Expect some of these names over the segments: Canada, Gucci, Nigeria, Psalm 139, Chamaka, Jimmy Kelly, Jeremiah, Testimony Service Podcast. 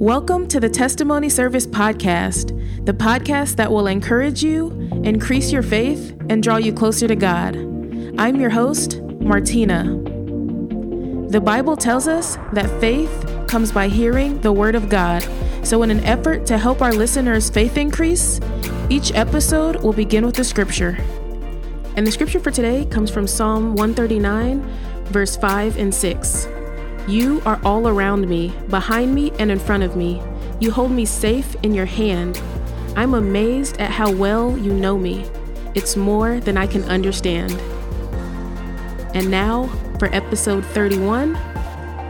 Welcome to the Testimony Service Podcast, the podcast that will encourage you, increase your faith, and draw you closer to God. I'm your host, Martina. The Bible tells us that faith comes by hearing the Word of God. So in an effort to help our listeners' faith increase, each episode will begin with a scripture. And the scripture for today comes from Psalm 139, verse 5 and 6. You are all around me, behind me and in front of me. You hold me safe in your hand. I'm amazed at how well you know me. It's more than I can understand. And now for episode 31,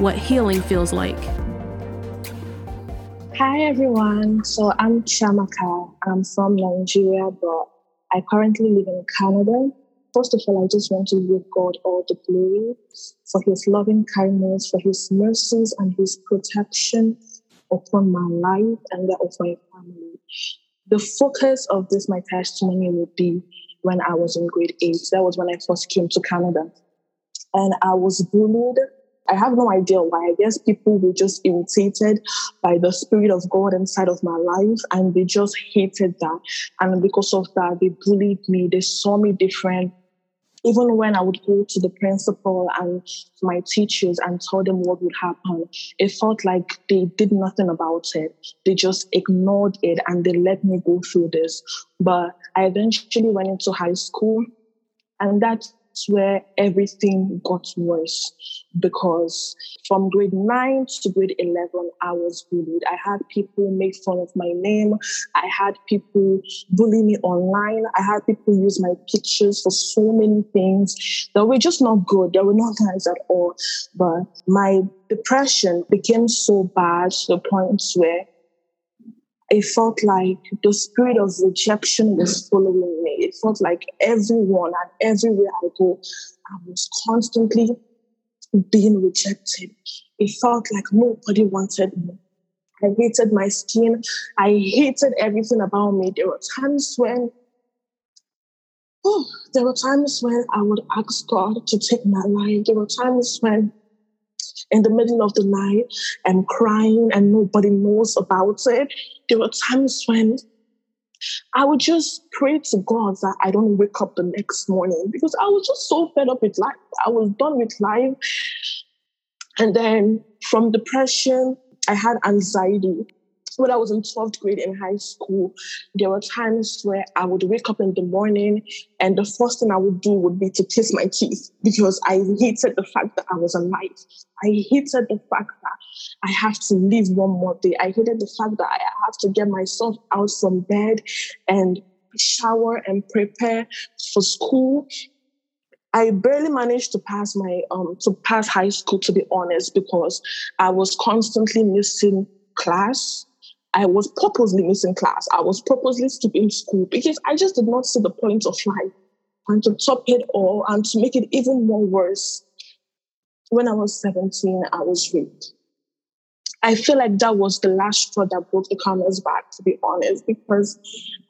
what healing feels like. Hi everyone. So I'm Chamaka. I'm from Nigeria, but I currently live in Canada. First of all, I just want to give God all the glory for his loving kindness, for his mercies and his protection upon my life and that of my family. The focus of this, my testimony, would be when I was in grade 8. That was when I first came to Canada. And I was bullied. I have no idea why. I guess people were just irritated by the Spirit of God inside of my life, and they just hated that. And because of that, they bullied me. They saw me different. Even when I would go to the principal and my teachers and tell them what would happen, it felt like they did nothing about it. They just ignored it and they let me go through this. But I eventually went into high school, and that's where everything got worse, because from grade 9 to grade 11, I was bullied. I had people make fun of my name. I had people bully me online. I had people use my pictures for so many things that were just not good. They were not nice at all. But my depression became so bad to the point where it felt like the spirit of rejection was following me. It felt like everyone and everywhere I go, I was constantly being rejected. It felt like nobody wanted me. I hated my skin. I hated everything about me. There were times when I would ask God to take my life. There were times when in the middle of the night, I'm crying and nobody knows about it. There were times when I would just pray to God that I don't wake up the next morning, because I was just so fed up with life. I was done with life. And then from depression, I had anxiety. When I was in 12th grade in high school, there were times where I would wake up in the morning and the first thing I would do would be to kiss my teeth, because I hated the fact that I was alive. I hated the fact that I have to live one more day. I hated the fact that I have to get myself out from bed and shower and prepare for school. I barely managed to pass my to pass high school, to be honest, because I was constantly missing class. I was purposely missing class. I was purposely skipping school because I just did not see the point of life. And to top it all and to make it even more worse, when I was 17, I was raped. I feel like that was the last straw that broke the camel's back, to be honest, because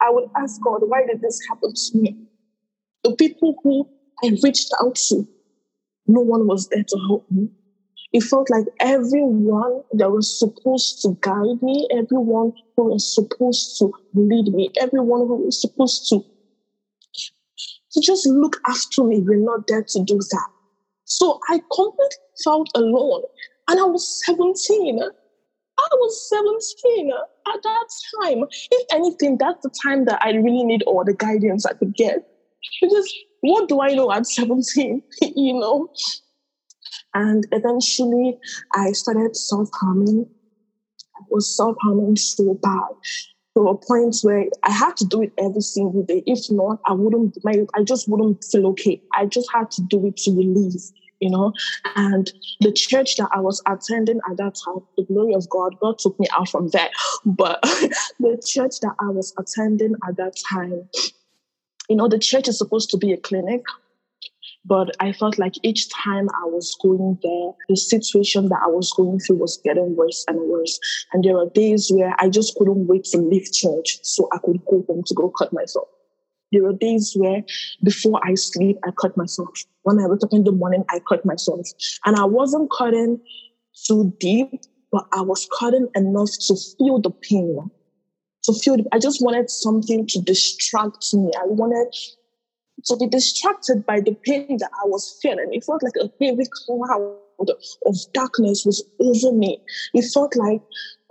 I would ask God, why did this happen to me? The people who I reached out to, no one was there to help me. It felt like everyone that was supposed to guide me, everyone who was supposed to lead me, everyone who was supposed to just look after me, were not there to do that. So I completely felt alone. And I was 17. At that time. If anything, that's the time that I really need all the guidance I could get. Because what do I know at 17, you know? And eventually, I started self-harming. I was self-harming so bad, to a point where I had to do it every single day. If not, I just wouldn't feel okay. I just had to do it to release, you know. And the church that I was attending at that time, the glory of God, God took me out from there. But the church that I was attending at that time, you know, the church is supposed to be a clinic. But I felt like each time I was going there, the situation that I was going through was getting worse and worse. And there were days where I just couldn't wait to leave church so I could go home to go cut myself. There were days where before I sleep, I cut myself. When I wake up in the morning, I cut myself. And I wasn't cutting too deep. but I was cutting enough to feel the pain. I just wanted something to distract me. I wanted to be distracted by the pain that I was feeling. It felt like a heavy cloud of darkness was over me. It felt like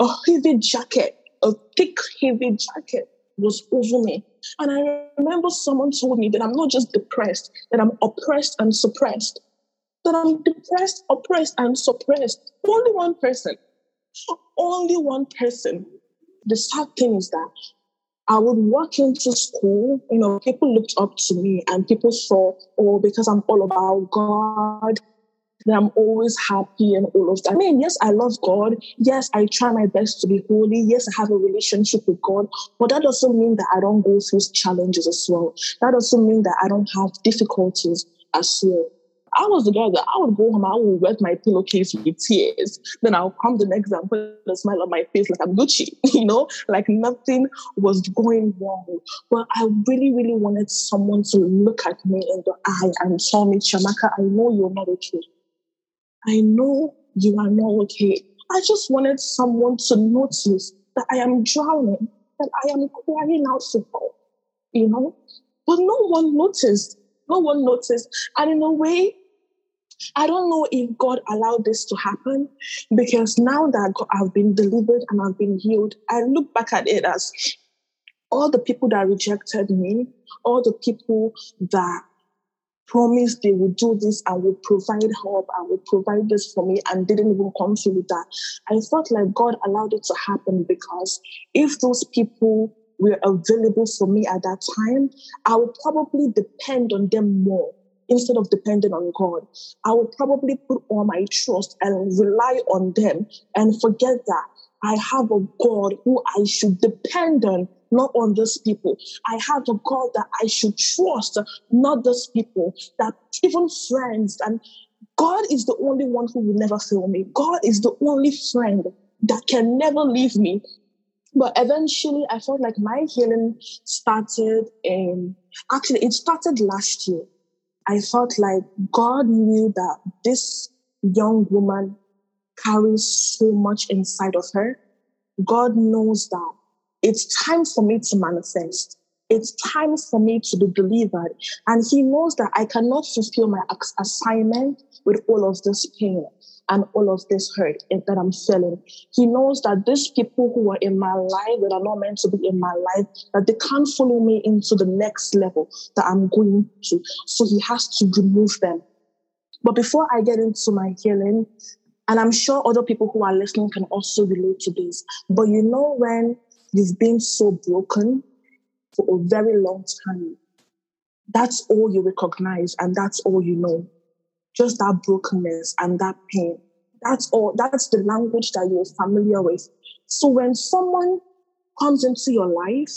a heavy jacket, a thick, heavy jacket was over me. And I remember someone told me that I'm not just depressed, that I'm oppressed and suppressed. That I'm depressed, oppressed, and suppressed. Only one person. Only one person. The sad thing is that I would walk into school, you know, people looked up to me and people thought, oh, because I'm all about God, that I'm always happy and all of that. I mean, yes, I love God. Yes, I try my best to be holy. Yes, I have a relationship with God. But that doesn't mean that I don't go through challenges as well. That doesn't mean that I don't have difficulties as well. I was the girl that I would go home, I would wet my pillowcase with tears. Then I'll come the next day and put a smile on my face like I'm Gucci, you know, like nothing was going wrong. But I really, really wanted someone to look at me in the eye and tell me, Chamaka, I know you're not okay. I know you are not okay. I just wanted someone to notice that I am drowning, that I am crying out for help, you know. But no one noticed. No one noticed. And in a way, I don't know if God allowed this to happen, because now that I've been delivered and I've been healed, I look back at it as all the people that rejected me, all the people that promised they would do this and would provide help and would provide this for me and didn't even come through with that. I felt like God allowed it to happen because if those people were available for me at that time, I would probably depend on them more instead of depending on God. I would probably put all my trust and rely on them and forget that I have a God who I should depend on, not on these people. I have a God that I should trust, not these people, that even friends. And God is the only one who will never fail me. God is the only friend that can never leave me. But eventually, I felt like my healing started it started last year. I felt like God knew that this young woman carries so much inside of her. God knows that it's time for me to manifest. It's time for me to be delivered. And he knows that I cannot fulfill my assignment with all of this pain and all of this hurt that I'm feeling. He knows that these people who are in my life, that are not meant to be in my life, that they can't follow me into the next level that I'm going to. So he has to remove them. But before I get into my healing, and I'm sure other people who are listening can also relate to this, but you know when you've been so broken for a very long time, that's all you recognize and that's all you know. Just that brokenness and that pain. That's all. That's the language that you're familiar with. So when someone comes into your life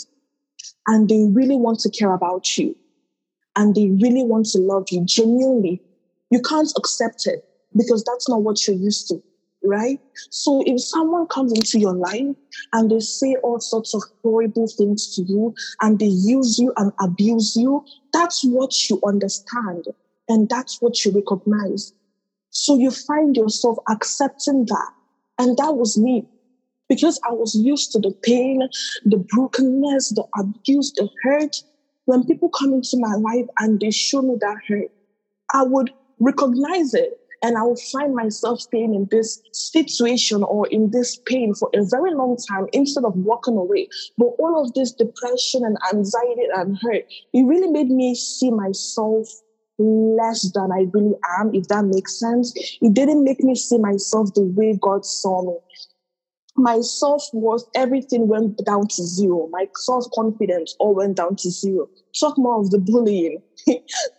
and they really want to care about you and they really want to love you genuinely, you can't accept it because that's not what you're used to, right? So if someone comes into your life and they say all sorts of horrible things to you and they use you and abuse you, that's what you understand. And that's what you recognize. So you find yourself accepting that. And that was me. Because I was used to the pain, the brokenness, the abuse, the hurt. When people come into my life and they show me that hurt, I would recognize it. And I would find myself staying in this situation or in this pain for a very long time instead of walking away. But all of this depression and anxiety and hurt, it really made me see myself less than I really am, if that makes sense. It didn't make me see myself the way God saw me. My self-worth, everything went down to zero. My self-confidence all went down to zero. Talk more of the bullying.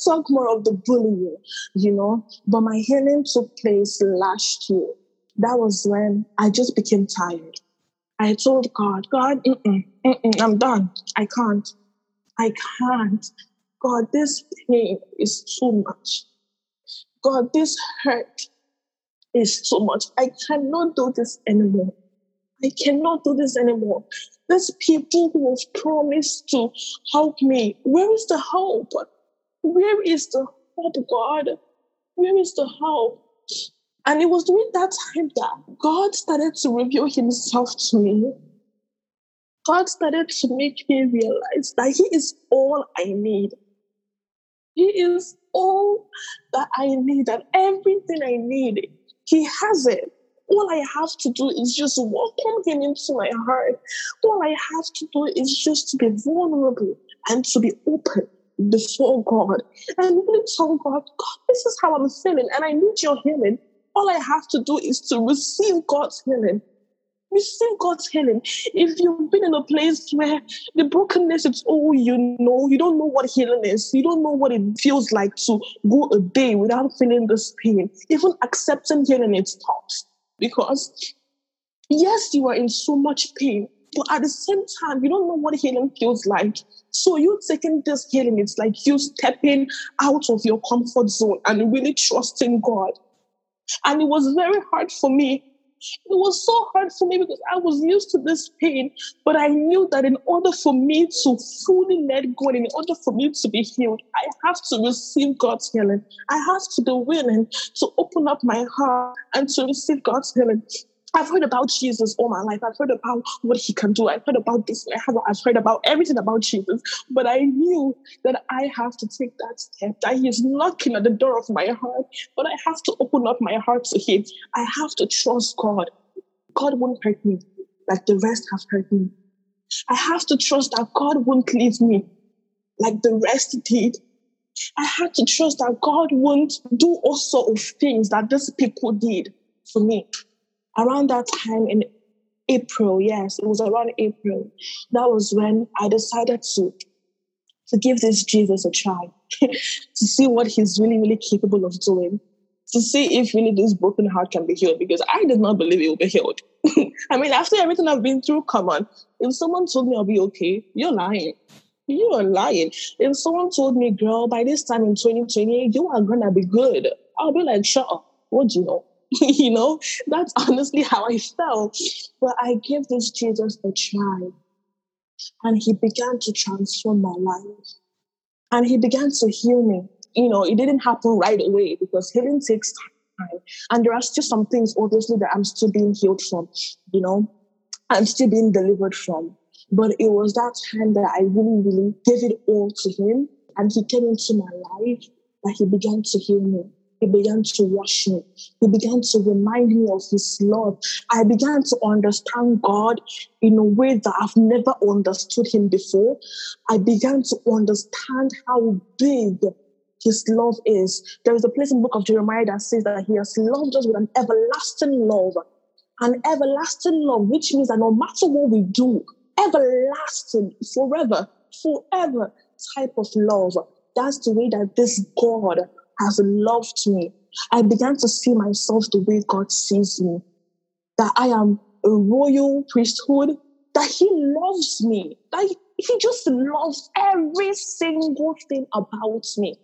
Talk more of the bullying, you know. But my healing took place last year. That was when I just became tired. I told God, I'm done. I can't. God, this pain is too much. God, this hurt is too much. I cannot do this anymore. These people who have promised to help me, where is the help? Where is the help, God? Where is the help? And it was during that time that God started to reveal himself to me. God started to make me realize that he is all I need. He is all that I need and everything I need. He has it. All I have to do is just welcome him into my heart. All I have to do is just to be vulnerable and to be open before God. And when I tell God, God, this is how I'm feeling and I need your healing. All I have to do is to receive God's healing. Receive God's healing. If you've been in a place where the brokenness is all you know, you don't know what healing is, you don't know what it feels like to go a day without feeling this pain, even accepting healing is tough. Because, yes, you are in so much pain, but at the same time, you don't know what healing feels like. So you taking this healing, it's like you stepping out of your comfort zone and really trusting God. And it was very hard for me. It was so hard for me because I was used to this pain, but I knew that in order for me to fully let go, in order for me to be healed, I have to receive God's healing. I have to be willing to open up my heart and to receive God's healing. I've heard about Jesus all my life. I've heard about what he can do. I've heard about this. I've heard about everything about Jesus. But I knew that I have to take that step, that he is knocking at the door of my heart. But I have to open up my heart to him. I have to trust God. God won't hurt me like the rest have hurt me. I have to trust that God won't leave me like the rest did. I had to trust that God won't do all sorts of things that these people did for me. Around that time in April, yes, it was around April, that was when I decided to give this Jesus a try, to see what he's really, really capable of doing, to see if really this broken heart can be healed, because I did not believe it would be healed. I mean, after everything I've been through, come on, if someone told me I'll be okay, you're lying. You are lying. If someone told me, girl, by this time in 2020, you are going to be good, I'll be like, sure, what do you know? You know, that's honestly how I felt. But I gave this Jesus a try. And he began to transform my life. And he began to heal me. You know, it didn't happen right away because healing takes time. And there are still some things, obviously, that I'm still being healed from, you know. I'm still being delivered from. But it was that time that I really, really gave it all to him. And he came into my life and he began to heal me. He began to wash me. He began to remind me of his love. I began to understand God in a way that I've never understood him before. I began to understand how big his love is. There is a place in the book of Jeremiah that says that he has loved us with an everlasting love. An everlasting love, which means that no matter what we do, everlasting, forever type of love. That's the way that this God has loved me. I began to see myself the way God sees me, that I am a royal priesthood, that he loves me, that he just loves every single thing about me.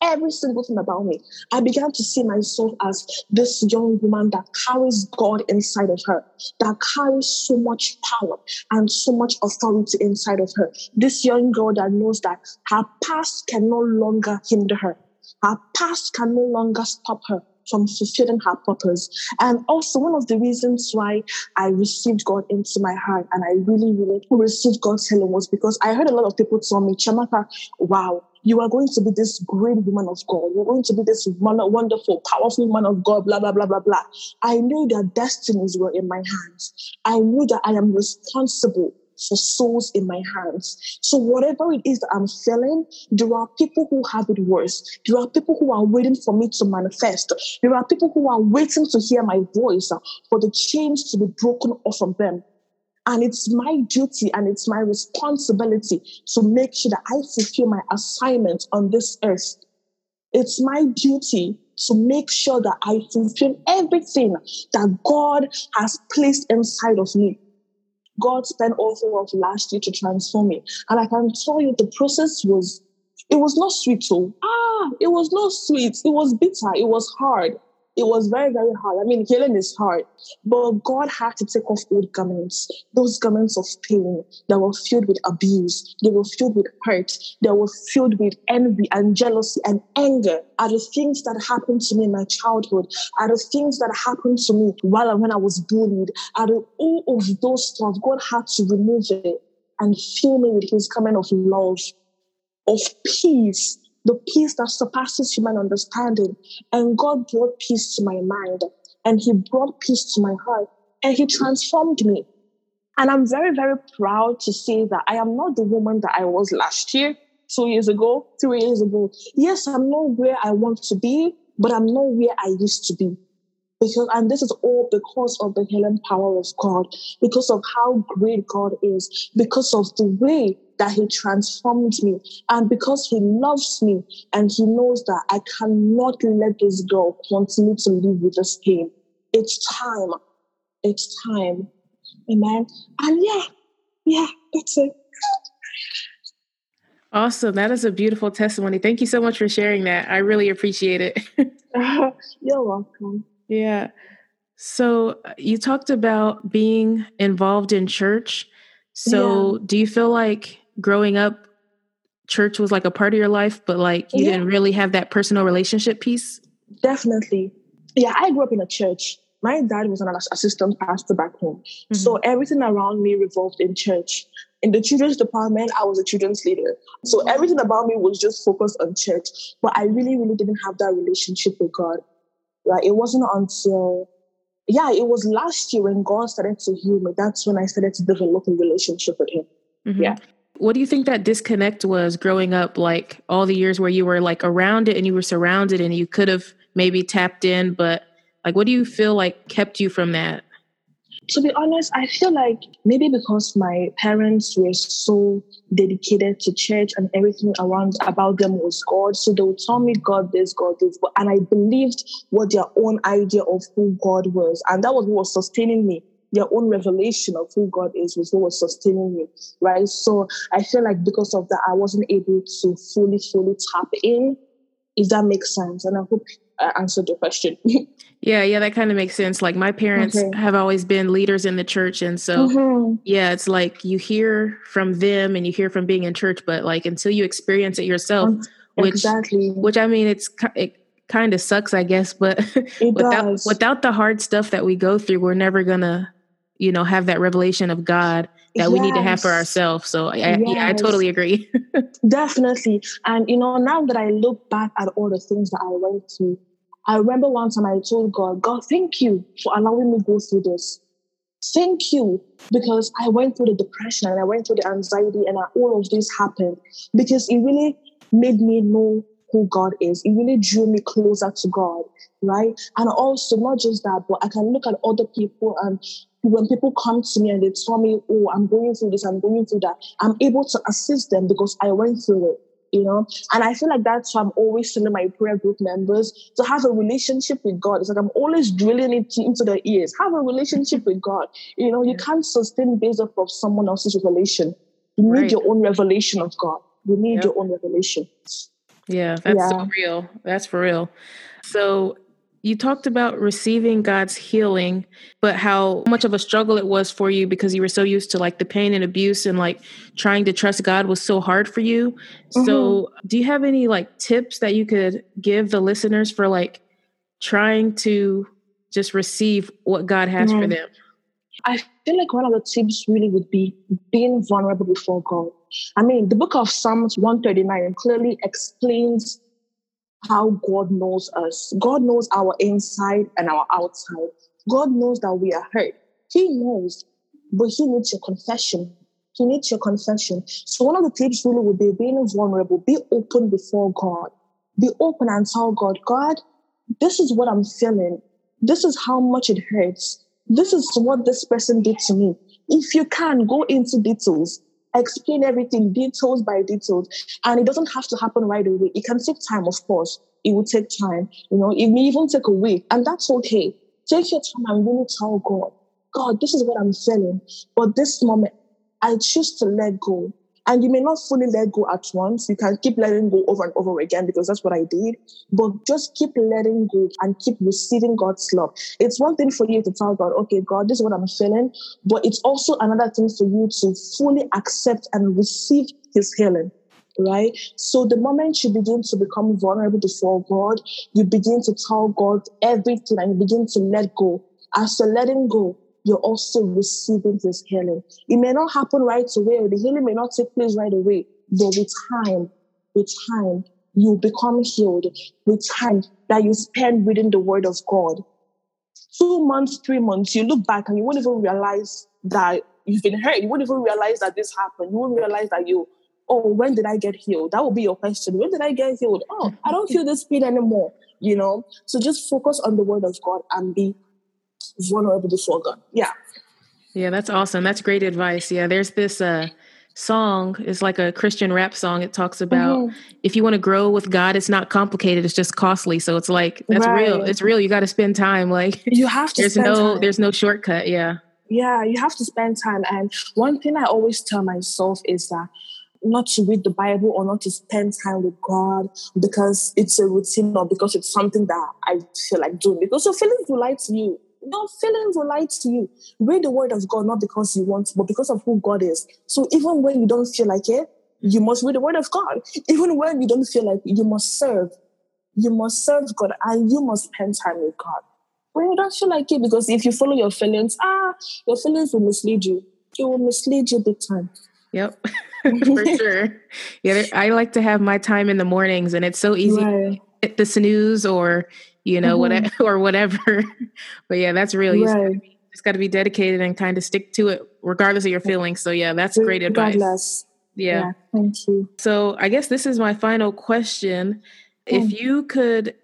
Every single thing about me. I began to see myself as this young woman that carries God inside of her, that carries so much power and so much authority inside of her. This young girl that knows that her past can no longer hinder her. Her past can no longer stop her from fulfilling her purpose. And also one of the reasons why I received God into my heart and I really, really received God's healing was because I heard a lot of people tell me, Chamaka, wow, you are going to be this great woman of God. You're going to be this wonderful, powerful woman of God, blah, blah, blah, blah, blah. I knew that destinies were in my hands. I knew that I am responsible for souls in my hands. So whatever it is that I'm feeling, there are people who have it worse. There are people who are waiting for me to manifest. There are people who are waiting to hear my voice for the chains to be broken off of them. And it's my duty and it's my responsibility to make sure that I fulfill my assignment on this earth. It's my duty to make sure that I fulfill everything that God has placed inside of me. God spent all of last year to transform me. And I can tell you the process was, it was not sweet. It was not sweet. It was bitter. It was hard. It was very, very hard. I mean, healing is hard. But God had to take off old garments, those garments of pain that were filled with abuse. They were filled with hurt. They were filled with envy and jealousy and anger are the things that happened to me in my childhood, are the things that happened to me when I was bullied, all of those stuff. God had to remove it and fill me with his garment of love, of peace, the peace that surpasses human understanding. And God brought peace to my mind, and he brought peace to my heart, and he transformed me. And I'm very, very proud to say that I am not the woman that I was last year, 2 years ago, 3 years ago. Yes, I'm not where I want to be, but I'm not where I used to be. And this is all because of the healing power of God, because of how great God is, because of the way that he transformed me, and because he loves me and he knows that I cannot let this girl continue to live with this pain. It's time. It's time. Amen. And yeah, that's it. Awesome. That is a beautiful testimony. Thank you so much for sharing that. I really appreciate it. You're welcome. Yeah. So you talked about being involved in church. So do you feel like growing up, church was like a part of your life, but like you didn't really have that personal relationship piece? Definitely. Yeah, I grew up in a church. My dad was an assistant pastor back home. Mm-hmm. So everything around me revolved in church. In the children's department, I was a children's leader. So everything about me was just focused on church. But I really, really didn't have that relationship with God. Like, it wasn't until, it was last year when God started to heal me. That's when I started to develop a relationship with him. Mm-hmm. Yeah. What do you think that disconnect was growing up, like all the years where you were like around it and you were surrounded and you could have maybe tapped in, but like, what do you feel like kept you from that? To be honest, I feel like maybe because my parents were so dedicated to church and everything around about them was God. So they would tell me God this. And I believed what their own idea of who God was. And that was what was sustaining me. Their own revelation of who God is was what was sustaining me, right? So I feel like because of that, I wasn't able to fully tap in, if that makes sense. And I hope I answered the question. Yeah, that kind of makes sense. Like, my parents have always been leaders in the church. And so, it's like you hear from them and you hear from being in church, but like until you experience it yourself, which I mean, it kind of sucks, I guess, but without the hard stuff that we go through, we're never going to, have that revelation of God that we need to have for ourselves. So I totally agree. Definitely. And, now that I look back at all the things that I went through, I remember one time I told God, thank you for allowing me to go through this. Thank you, because I went through the depression and I went through the anxiety and all of this happened, because it really made me know who God is. It really drew me closer to God, right? And also, not just that, but I can look at other people, and when people come to me and they tell me, I'm going through this, I'm going through that, I'm able to assist them because I went through it. And I feel like that's why I'm always telling my prayer group members to have a relationship with God. It's like I'm always drilling it into their ears. Have a relationship with God. You can't sustain based off of someone else's revelation. You need your own revelation of God. You need your own revelation. Yeah, that's so real. That's for real. So you talked about receiving God's healing, but how much of a struggle it was for you because you were so used to like the pain and abuse, and like trying to trust God was so hard for you. Mm-hmm. So do you have any like tips that you could give the listeners for like trying to just receive what God has for them? I feel like one of the tips really would be being vulnerable before God. I mean, the book of Psalm 139 clearly explains how God knows us. God knows our inside and our outside. God knows that we are hurt. He knows, but he needs your confession. He needs your confession. So one of the tips really would be being vulnerable. Be open before God. Be open and tell God, God, this is what I'm feeling. This is how much it hurts. This is what this person did to me. If you can, go into details. Explain everything, details by details. And it doesn't have to happen right away. It can take time, of course. It will take time. It may even take a week. And that's okay. Take your time and really tell God, this is what I'm feeling. But this moment, I choose to let go. And you may not fully let go at once. You can keep letting go over and over again, because that's what I did. But just keep letting go and keep receiving God's love. It's one thing for you to tell God, okay, God, this is what I'm feeling. But it's also another thing for you to fully accept and receive his healing. Right? So the moment you begin to become vulnerable before God, you begin to tell God everything and you begin to let go. As you're letting go, you're also receiving his healing. It may not happen right away, or the healing may not take place right away, but with time, you become healed. With time that you spend reading the word of God. 2 months, 3 months, you look back and you won't even realize that you've been hurt. You won't even realize that this happened. You won't realize that when did I get healed? That will be your question. When did I get healed? Oh, I don't feel this pain anymore, So just focus on the word of God and be vulnerable before God. Yeah. Yeah, that's awesome. That's great advice. Yeah, there's this song. It's like a Christian rap song. It talks about if you want to grow with God, it's not complicated. It's just costly. So it's like, that's right. Real. It's real. You got to spend time. Like you have to spend time. There's no shortcut. Yeah. Yeah, you have to spend time. And one thing I always tell myself is that not to read the Bible or not to spend time with God because it's a routine or because it's something that I feel like doing. Because your feelings will lie to you. Your feelings will lie to you. Read the word of God, not because you want, but because of who God is. So even when you don't feel like it, you must read the word of God. Even when you don't feel like it, you must serve. You must serve God and you must spend time with God. When you don't feel like it, because if you follow your feelings, your feelings will mislead you. It will mislead you big time. Yep. For sure. Yeah, I like to have my time in the mornings, and it's so easy to hit the snooze or, whatever. But yeah, that's real. You just got to be dedicated and kind of stick to it regardless of your feelings. So yeah, that's great advice. Regardless. Yeah. Thank you. So I guess this is my final question. If you could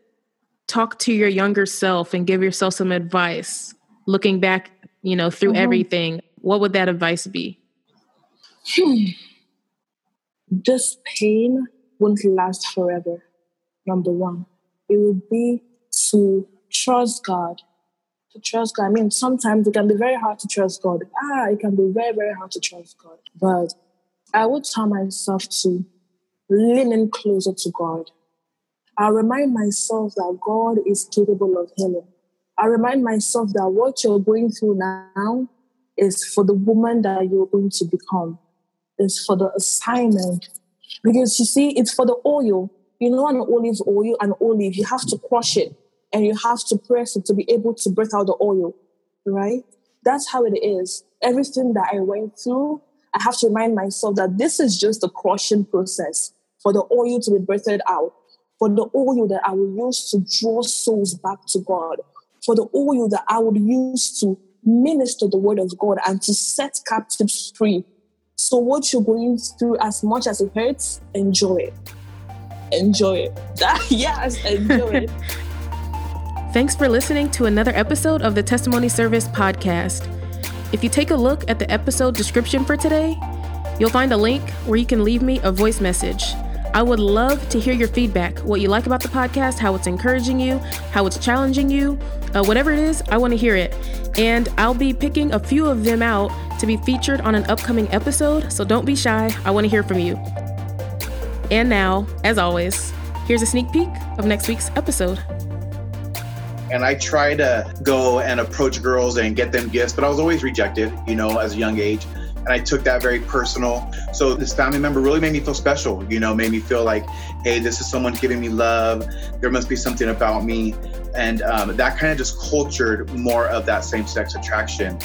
talk to your younger self and give yourself some advice, looking back, through everything, what would that advice be? This pain won't last forever. Number one, it would be to trust God. I mean, sometimes it can be very hard to trust God. It can be very, very hard to trust God. But I would tell myself to lean in closer to God. I remind myself that God is capable of healing. I remind myself that what you're going through now is for the woman that you're going to become. Is for the assignment. Because you see, it's for the oil. An olive, you have to crush it and you have to press it to be able to breathe out the oil, right? That's how it is. Everything that I went through, I have to remind myself that this is just the crushing process for the oil to be breathed out, for the oil that I will use to draw souls back to God, for the oil that I would use to minister the word of God and to set captives free. So what you're going through, as much as it hurts, enjoy it. Yes, enjoy it. Thanks for listening to another episode of the Testimony Service Podcast. If you take a look at the episode description for today, you'll find a link where you can leave me a voice message. I would love to hear your feedback, what you like about the podcast, how it's encouraging you, how it's challenging you, whatever it is, I want to hear it. And I'll be picking a few of them out to be featured on an upcoming episode, so don't be shy. I want to hear from you. And now, as always, here's a sneak peek of next week's episode. And I try to go and approach girls and get them gifts, but I was always rejected, as a young age. And I took that very personal. So this family member really made me feel special, made me feel like, hey, this is someone giving me love. There must be something about me. And that kind of just cultured more of that same-sex attraction.